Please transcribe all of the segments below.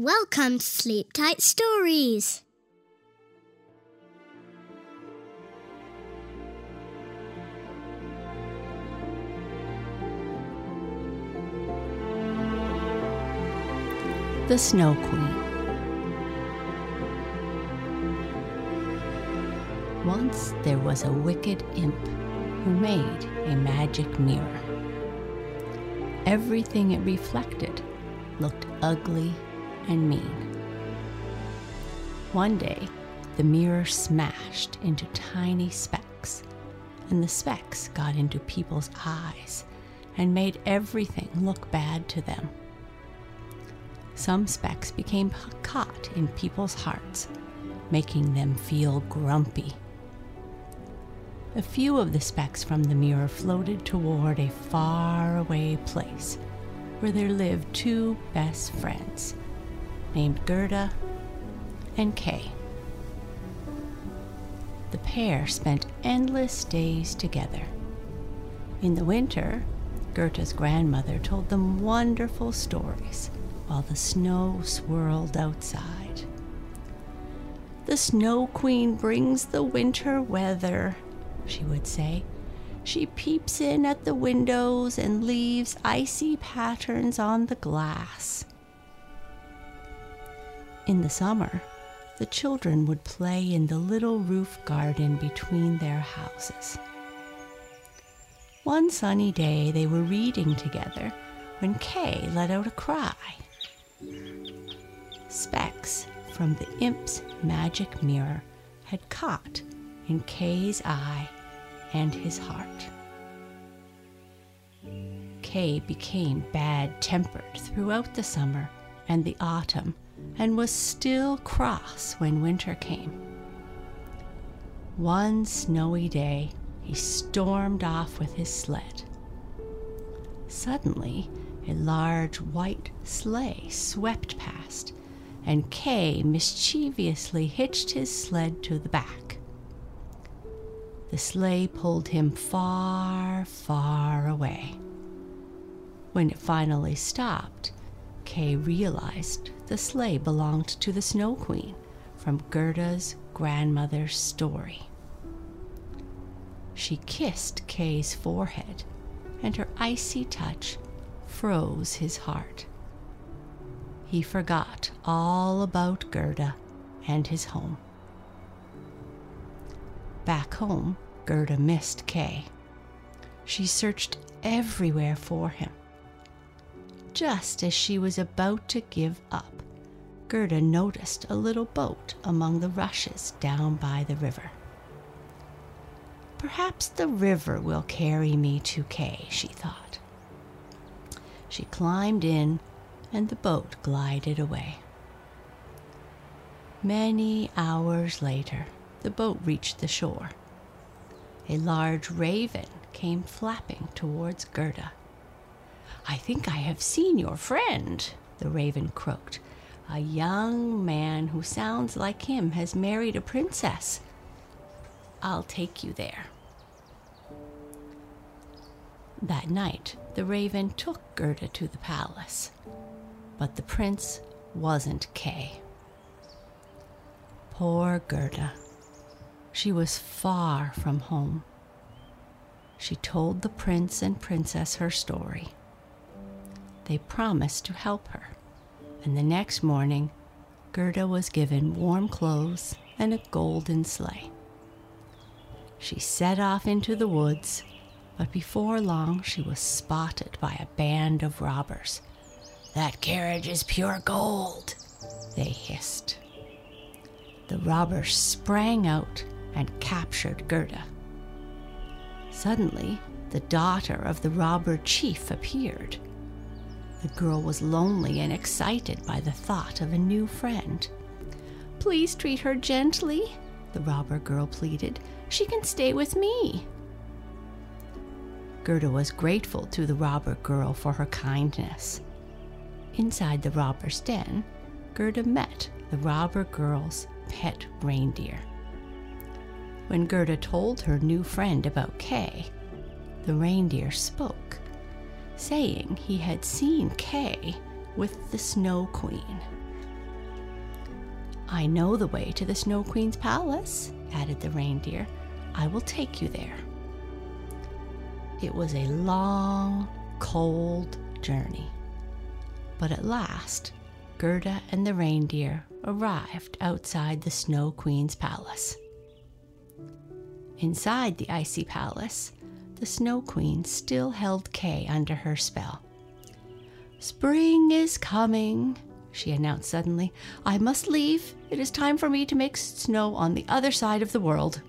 Welcome to Sleep Tight Stories. The Snow Queen. Once there was a wicked imp who made a magic mirror. Everything it reflected looked ugly and mean. One day, the mirror smashed into tiny specks, and the specks got into people's eyes and made everything look bad to them. Some specks became caught in people's hearts, making them feel grumpy. A few of the specks from the mirror floated toward a faraway place where there lived two best friends named Gerda and Kay. The pair spent endless days together. In the winter, Gerda's grandmother told them wonderful stories while the snow swirled outside. "The Snow Queen brings the winter weather," she would say. "She peeps in at the windows and leaves icy patterns on the glass." In the summer, the children would play in the little roof garden between their houses. One sunny day, they were reading together when Kay let out a cry. Specks from the imp's magic mirror had caught in Kay's eye and his heart. Kay became bad-tempered throughout the summer and the autumn and was still cross when winter came. One snowy day, he stormed off with his sled. Suddenly, a large white sleigh swept past, and Kay mischievously hitched his sled to the back. The sleigh pulled him far, far away. When it finally stopped, Kay realized the sleigh belonged to the Snow Queen from Gerda's grandmother's story. She kissed Kay's forehead, and her icy touch froze his heart. He forgot all about Gerda and his home. Back home, Gerda missed Kay. She searched everywhere for him. Just as she was about to give up, Gerda noticed a little boat among the rushes down by the river. "Perhaps the river will carry me to Kay," she thought. She climbed in, and the boat glided away. Many hours later, the boat reached the shore. A large raven came flapping towards Gerda. "I think I have seen your friend," the raven croaked. "A young man who sounds like him has married a princess. I'll take you there." That night, the raven took Gerda to the palace, but the prince wasn't Kay. Poor Gerda. She was far from home. She told the prince and princess her story. They promised to help her, and the next morning, Gerda was given warm clothes and a golden sleigh. She set off into the woods, but before long she was spotted by a band of robbers. "That carriage is pure gold," they hissed. The robbers sprang out and captured Gerda. Suddenly, the daughter of the robber chief appeared. The girl was lonely and excited by the thought of a new friend. "Please treat her gently," the robber girl pleaded. "She can stay with me." Gerda was grateful to the robber girl for her kindness. Inside the robber's den, Gerda met the robber girl's pet reindeer. When Gerda told her new friend about Kay, the reindeer spoke, saying he had seen Kay with the Snow Queen "I know the way to the Snow Queen's palace," added the reindeer. "I will take you there." It was a long, cold journey, but at last Gerda and the reindeer arrived outside the Snow Queen's palace. Inside the icy palace, the Snow Queen still held Kay under her spell. "Spring is coming," she announced suddenly. "I must leave. It is time for me to make snow on the other side of the world."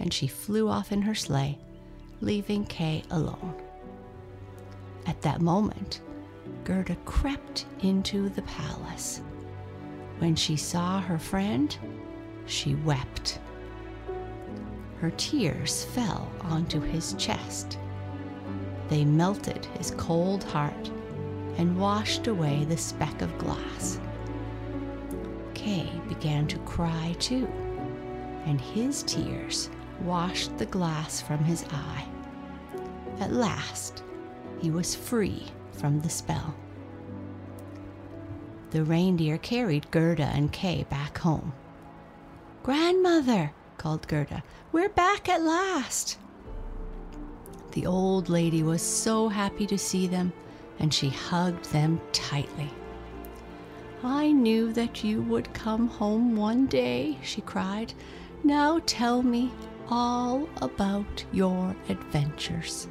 And she flew off in her sleigh, leaving Kay alone. At that moment, Gerda crept into the palace. When she saw her friend, she wept. Her tears fell onto his chest. They melted his cold heart and washed away the speck of glass. Kay began to cry too, and his tears washed the glass from his eye. At last, he was free from the spell. The reindeer carried Gerda and Kay back home. "Grandmother," called Gerda, "we're back at last." The old lady was so happy to see them, and she hugged them tightly. "I knew that you would come home one day," she cried. "Now tell me all about your adventures."